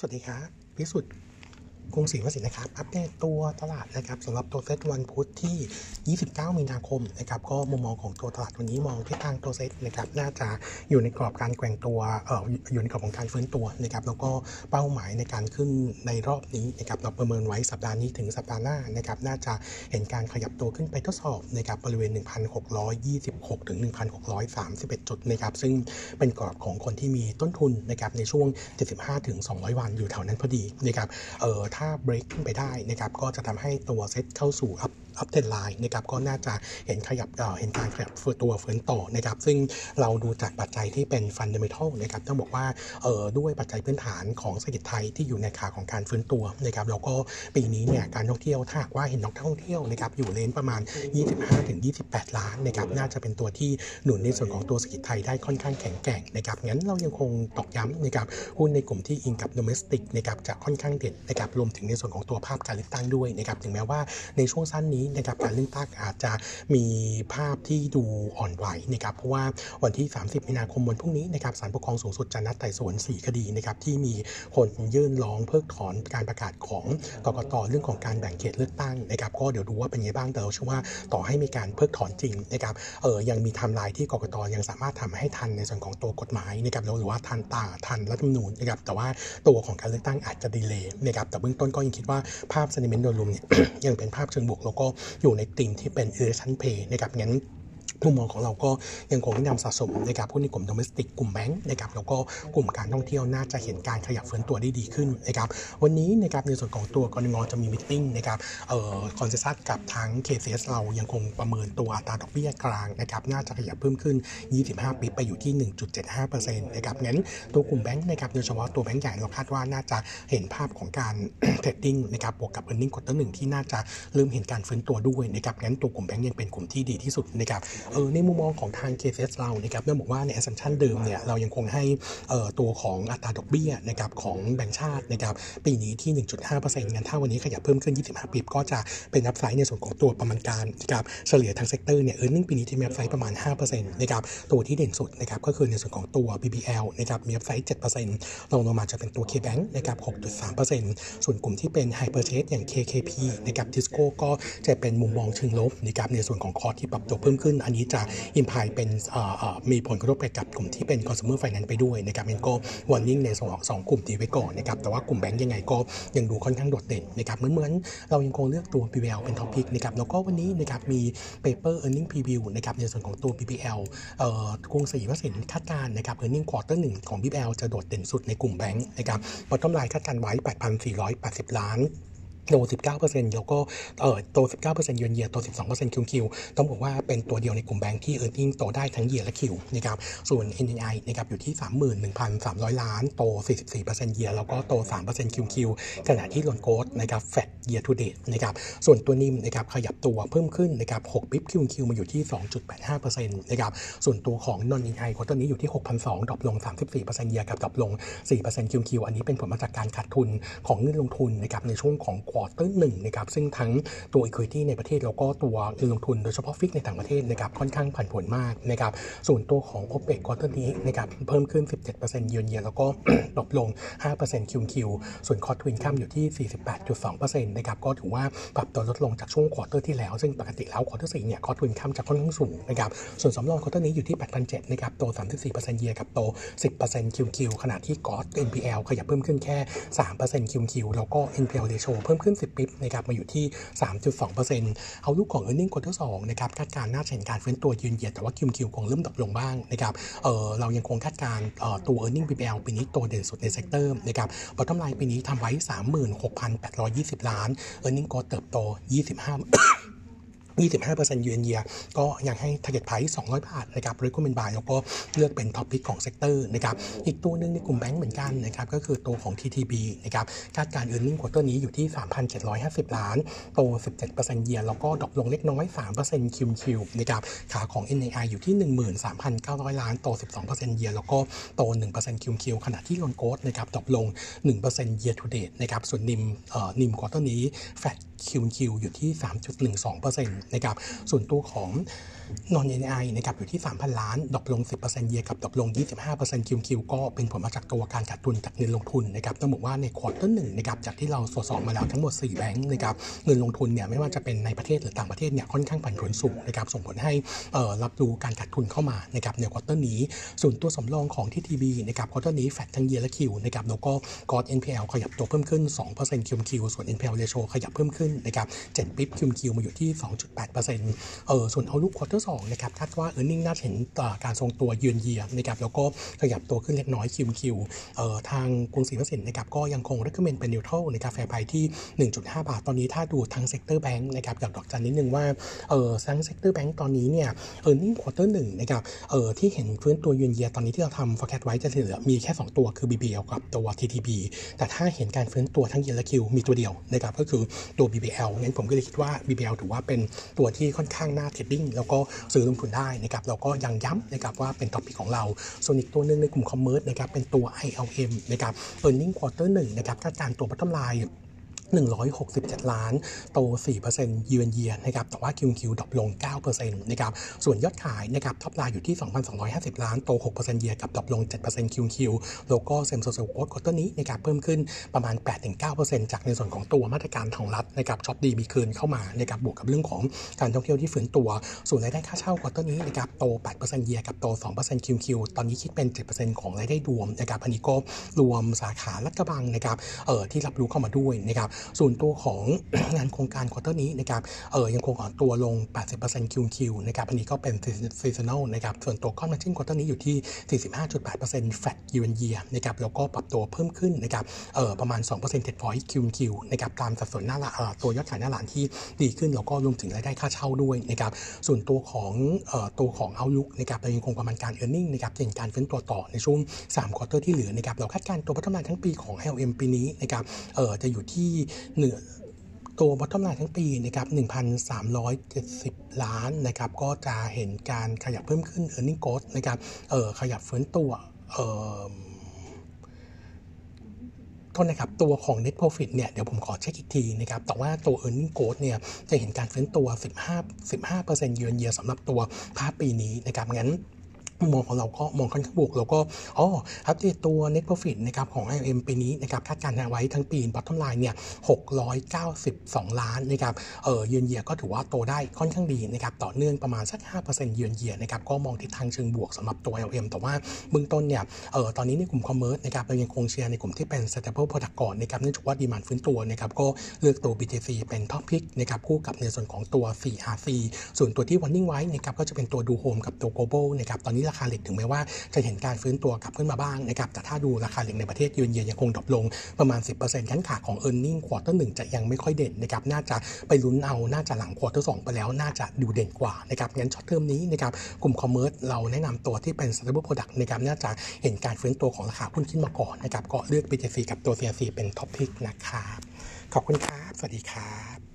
สวัสดีครับพิสุทธิ์กรุงศรีวสินนะครับอัปเดตตัวตลาดนะครับสำหรับตัวเซตวันพุธที่29มีนาคมนะครับก็มุมมองของตัวตลาดวันนี้มองทิศทางตัวเซตนะครับน่าจะอยู่ในกรอบการแกว่งตัวอยู่ในกรอบของการฟื้นตัวนะครับแล้วก็เป้าหมายในการขึ้นในรอบนี้นะครับเราประเมินไว้สัปดาห์นี้ถึงสัปดาห์หน้านะครับน่าจะเห็นการขยับตัวขึ้นไปทดสอบนะครับบริเวณ 1,626 ถึง 1,631 จุดนะครับซึ่งเป็นกรอบของคนที่มีต้นทุนนะครับในช่วง75ถึง200วันอยู่แถวนั้นพอดีนะครับถ้าเบรกขึ้นไปได้นะครับก็จะทำให้ตัวเซตเข้าสู่อัพเทรนด์ไลน์นะครับก็น่าจะเห็นการขยับตัวฟื้นต่อนะครับซึ่งเราดูจากปัจจัยที่เป็นฟันเดเมนทัลนะครับต้องบอกว่าด้วยปัจจัยพื้นฐานของเศรษฐกิจไทยที่อยู่ในขาของการฟื้นตัวนะครับแล้วก็ปีนี้เนี่ยการท่องเที่ยวถ้าว่าเห็นนักท่องเที่ยวนะครับอยู่เลนประมาณ 25-28 ล้านนะครับน่าจะเป็นตัวที่หนุนในส่วนของตัวเศรษฐกิจไทยได้ค่อนข้างแข็งแกร่งนะครับงั้นเรายังคงตอกย้ำนะครับหุ้นในกลุ่มที่อิงกับโดเมสติกนะครับจะค่อนข้างเด่นนะครับรวมถึงในส่วนของตัวภาพการเลือกตั้งด้วยนะครับถึงแม้ว่าในช่วงสั้นนี้นะครับการเลือกตั้งอาจจะมีภาพที่ดูอ่อนไหวนะครับเพราะว่าวันที่30มีนาคมวันพรุ่งนี้นะครับศาลปกครองสูงสุดจะนัดไต่สวน4คดีนะครับที่มีคนยื่นร้องเพิกถอนการประกาศของกกตเรื่องของการแบ่งเขตเลือกตั้งนะครับก็เดี๋ยวดูว่าเป็นยังไงบ้างแต่เราเชื่อว่าต่อให้มีการเพิกถอนจริงนะครับยังมีไทม์ไลน์ที่กกตยังสามารถทำให้ทันในส่วนของตัวกฎหมายนะครับหรือว่าทันรัฐธรรมนูญนะครับแต่ว่าตัวของการเลือกตั้งอาจจะดีเลย์นะครับแต่เบื้องต้นก็ยังคิดว่าภาพเซนิเมนต์โดยรวมเนี่ย ยังเป็นภาพเชิงบวกแล้วก็อยู่ในธีมที่เป็น election play นะครับงั้นมุมมองของเราก็ยังคงแนะนำสะสมนะครับหุ้นในกลุ่ม domestic กลุ่มแบงก์นะครับแล้วก็กลุ่มการท่องเที่ยวน่าจะเห็นการขยับฟื้นตัวได้ดีขึ้นนะครับวันนี้นะครับในส่วนของตัวกนง.จะมีมิทติ้งนะครับคอนเซซัสกับทั้ง KFS เรายังคงประเมินตัวอัตราดอกเบี้ยกลางนะครับน่าจะขยับเพิ่มขึ้น25 ปีไปอยู่ที่ 1.75% นะครับงั้นตัวกลุ่มแบงก์นะครับโดยเฉพาะตัวแบงก์ใหญ่เราคาดว่าน่าจะเห็นภาพของการ เทรดดิ้งนะครับบวกกับ earning quarter 1ที่น่าจะเริ่มเห็นการฟื้นตัวด้วยนะครับงั้นตัวกลุ่มแบงก์ยังเป็นกลุ่มที่ดีที่สุดนะครับในมุมมองของทาง KFS เรานะครับต้องบอกว่าใน assumption เดิมเนี่ยเรายังคงให้ตัวของอัตราดอกเบี้ยนะครับของแบงก์ชาตินะครับปีนี้ที่ 1.5% งั้นถ้าวันนี้ขยับเพิ่มขึ้น25 ปีก็จะเป็นอัพไซด์ในส่วนของตัวประมาณการนะครับเฉลี่ยทางเซกเตอร์เนี่ยearning ปีนี้ที่มีอัพไซด์ประมาณ 5% นะครับตัวที่เด่นสุดนะครับก็คือในส่วนของตัว BBL นะครับมีอัพไซด์ 7% รองลงมาจะเป็นตัว KBank นะครับ 6.3% ส่วนกลุ่มที่เป็น high purchase อย่าง KKP นะครับ Tisco ก็จะเป็นมุมมองเชิงลบนะครับในส่วนของคอร์สที่ปรับตัวเพิ่มขึ้นอันนี้จะอิมพายเป็นมีผลกระทบไปกับกลุ่มที่เป็น consumer finance ไปด้วยนะครับมันก็วอร์นิ่งใน2กลุ่มนี้ไว้ก่อนนะครับแต่ว่ากลุ่มแบงก์ยังไงก็ยังดูค่อนข้างโดดเด่นนะครับเหมือนเรายังคงเลือกตัว BBL เป็น topic นะครับแล้วก็วันนี้นะครับมี paper earning preview นะครับในส่วนของตัว BBL กรุงศรีวสินคาดการณ์นะครับ earning quarter 1ของ BBL จะโดดเด่นสุดในกลุ่มแบงก์นะครับบอททอมไลน์คาดการณ์ไว้ 8,480 ล้านโต 19% แล้วก็โต 19% เยือนเยียร์โต 12% คิวคิวต้องบอกว่าเป็นตัวเดียวในกลุ่มแบงค์ที่earningโตได้ทั้งเยียร์และคิวนะครับส่วน NNI นะครับอยู่ที่ 31,300 ล้านโต 44% เยียร์แล้วก็โต 3% คิวคิวขณะที่ loan growth นะครับ flat year to date นะครับส่วนตัว NIM นะครับขยับตัวเพิ่มขึ้นนะครับ6 bips คิวคิวมาอยู่ที่ 2.85% นะครับส่วนตัวของ NNI ควอเตอร์นี้อยู่ที่ 6,200 ดรอปลง 34% เยียร์กับดรอปลง 4% คิวคิวอันนี้เป็นผลมาจากการขาดทุนของเงินลงทุนนะครับในช่วงของquarter 1นะครับซึ่งทั้งตัว equity ในประเทศแล้วก็ตัวเงินลงทุนโดยเฉพาะฟิกในต่างประเทศนะครับค่อนข้างผันผวนมากนะครับส่วนตัวของ OPEX quarter นี้นะครับเพิ่มขึ้น 17% year-on-year แล้วก็ ลดลง 5% Q-on-Q ส่วน cost to income อยู่ที่ 48.2% นะครับก็ถือว่าปรับตัวลดลงจากช่วง quarter ที่แล้วซึ่งปกติแล้ว quarter 4เนี่ย cost to income จะค่อนข้างสูงนะครับส่วนสำรอง quarter นี้อยู่ที่ 8,700 นะครับโต 34% year กับโต 10% Q-on-Q ขณะที่ cost NPL ขยับเพิ่มขึ้นแค่ 3% Q-on-Q แล้วก็ NPL ratio เพิ่มขึ้น10 ปิ๊บนะครับมาอยู่ที่ 3.2% เอาลูกของ earning quarter 2นะครับคาดการณ์น่าจะเห็นการฟื้นตัวยืนเยียดแต่ว่าคิวคงเริ่มดรอปลงบ้างนะครับเรายังคงคาดการณ์ตัว earning BBL ปีนี้โตเด่นสุดในเซกเตอร์นะครับบอททอมไลน์ปีนี้ทำไว้ 36,820 ล้าน earning growth เติบโต 25% ยืนเยียร์ก็ยังให้ target price 200 บาทนะครับ recommend buy แล้วก็เลือกเป็นท็อปพิกของเซกเตอร์นะครับอีกตัวนึงในกลุ่มแบงก์เหมือนกันนะครับก็คือตัวของ TTB นะครับคาดการณ์ earning quarter นี้อยู่ที่ 3,750 ล้านโต 17% เยียร์แล้วก็ดรอปลงเล็กน้อย 3% Q-on-Q นะครับขาของ NAI อยู่ที่ 13,900 ล้านโต 12% เยียร์แล้วก็โต 1% Q-on-Q ขณะที่ loan growth นะครับดรอปลง 1% year to date นะครับส่วน NIM quarter นี้ flat Q-on-Q อยู่ที่ 3.12% นะครับส่วนตัวของ NNI นะครับอยู่ที่ 3,000 ล้านดรอปลง 10% เยียร์กับดรอปลง 25% QQ ก็เป็นผลมาจากตัวการขาดทุนจากเงินลงทุนนะครับต้องบอกว่าในควอเตอร์1นะครับจากที่เราตรวจสอบมาแล้วทั้งหมด4แบงค์นะครับเงินลงทุนเนี่ยไม่ว่าจะเป็นในประเทศหรือต่างประเทศเนี่ยค่อนข้างผันผวนสูงนะครับส่งผลให้รับรู้การขาดทุนเข้ามานะครับในควอเตอร์นี้ส่วนตัวสำรองของ TTB นะครับควอเตอร์นี้แฟลตทั้งเยียร์และคิวนะครับแล้วก็กอด NPL ขยับตัวเพิ่มขึ้น 2% QQ ส่วน NPL ratio ขยับเพิ่มขึ้นนะครับ7ปิ๊บ QQ มาอยู่ที่ 2.8% ส่วนเอาลุกควอเตอร์2นะครับคาดว่า earning น่าจะเห็นการทรงตัวยืนเยียร์นะครับแล้วก็ขยับตัวขึ้นเล็กน้อย QQ ทางกรุงศรีวสินนะครับก็ยังคง recommend เป็น neutral ในแฟร์ไพรซ์ที่ 1.5 บาทตอนนี้ถ้าดูทางเซกเตอร์แบงค์นะครับอยากดอกจันนิดนึงว่าทั้งเซกเตอร์แบงค์ตอนนี้เนี่ย earning quarter 1นะครับที่เห็นฟื้นตัวยืนเยียร์ตอนนี้ที่เราทำ forecast ไว้จะเหลือมีแค่2ตัวคือ BBL กับตัว TTB แต่ถ้าเห็นการฟื้นตัวทั้ง year และ Q มีตัวเดียวนะครับก็คือตัว BBL งั้นผมก็เลยคิดว่า BBL ถือว่าเป็นตัวที่ค่อนข้างน่าเทรดดิ้งแล้วก็ซื้อลงทุนได้นะครับแล้วก็ยังย้ำนะครับว่าเป็นท็อปปิกของเราส่วนอีกตัวนึงในกลุ่มคอมเมอร์สนะครับเป็นตัว ILM นะครับ earning quarter 1นะครับถ้าตามตัว bottom line167 ล้านโต 4% year-on-year นะครับแต่ว่า QQ ดรอปลง 9% นะครับส่วนยอดขายนะครับท็อปไลน์อยู่ที่ 2,250 ล้านโต 6% year กับดรอปลง 7% QQ แล้วก็เซมโซเซลโค้ดควอเตอร์นี้นะครับเพิ่มขึ้นประมาณ 8-9% จากในส่วนของตัวมาตรการของรัฐนะครับช็อปดีมีคืนเข้ามานะครับบวกกับเรื่องของการท่องเที่ยวที่ฟื้นตัวส่วนรายได้ค่าเช่าควอเตอร์นี้นะครับโต 8% year กับโต 2% QQ ตอนนี้คิดเป็น 7% ของรายได้รวมนะครับอันนี้ก็รวมสาขาลาดกระบังนะครับที่รับรู้เข้ามาด้วยนะครับส่วนตัวของงานโครงการควอเตอร์นี้นะครับยังคงอ่อนตัวลง 80% QQ นะครับอันนี้ก็เป็น seasonal นะครับส่วนตัว gross margin ควอเตอร์นี้อยู่ที่ 45.8% flat year-on-year นะครับแล้วก็ปรับตัวเพิ่มขึ้นนะครับประมาณ 2% percentage point QQ นะครับตามสัดส่วนหน้าตัวยอดขายหน้าร้านที่ดีขึ้นแล้วก็รวมถึงรายได้ค่าเช่าด้วยนะครับส่วนตัวของoutlook นะครับยังคงประมาณการ earning นะครับเห็นการฟื้นตัวต่อในช่วง3ควอเตอร์ที่เหลือนะครับเราคาดการณ์ตัวผลกำไรทั้งปีของ ILM ปีนี้นะครับจะอยู่ที่ตัวบอททอมไลน์ทั้งปีนะครับ 1,370 ล้านนะครับก็จะเห็นการขยับเพิ่มขึ้น earning growth นะครับขยับฟื้นตัวนะครับตัวของ net profit เนี่ยเดี๋ยวผมขอเช็คอีกทีนะครับแต่ว่าตัว earning growth เนี่ยจะเห็นการฟื้นตัว 15% year on year สำหรับตัวภาคปีนี้นะครับงั้นมองของเราก็มองค่อนข้างบวกแล้วก็อัปเดตตัว net profit นะครับของ ILM ปีนี้นะครับคาดการณ์ไว้ทั้งปี bottom line เนี่ย692 ล้านนะครับเยือนเยียก็ถือว่าโตได้ค่อนข้างดีนะครับต่อเนื่องประมาณสัก 5% เยือนเยียนะครับก็มองทิศทางเชิงบวกสำหรับตัว ILM แต่ว่าเบื้องต้นเนี่ยตอนนี้ในกลุ่ม commerce นะครับเรายังคงเชียร์ในกลุ่มที่เป็น stable product ก่อนนะครับเนื่องจากว่า demand ฟื้นตัวนะครับก็เลือกตัว BJC เป็น top pick นะครับคู่กับในส่วนของตัว CRC ส่วนตัวที่ warning ไว้นะครับก็จะเป็นตัว do home กับตัว global นะครับตอนนี้ราคาเหล็กถึงแม้ว่าจะเห็นการฟื้นตัวกลับขึ้นมาบ้างนะครับแต่ถ้าดูราคาเหล็กในประเทศยืนเยียยังคงดรอปลงประมาณ 10% ทั้งขาของ earning quarter 1จะยังไม่ค่อยเด่นนะครับน่าจะไปลุ้นเอาน่าจะหลัง quarter 2ไปแล้วน่าจะดูเด่นกว่านะครับงั้นช็อตเทอมนี้นะครับกลุ่ม commerce เราแนะนำตัวที่เป็น stable product นะครับน่าจะเห็นการฟื้นตัวของราคาหุ้นขึ้นมาก่อนนะครับก็เลือก BJC กับตัว CRC เป็น top pick นะครับขอบคุณครับสวัสดีครับ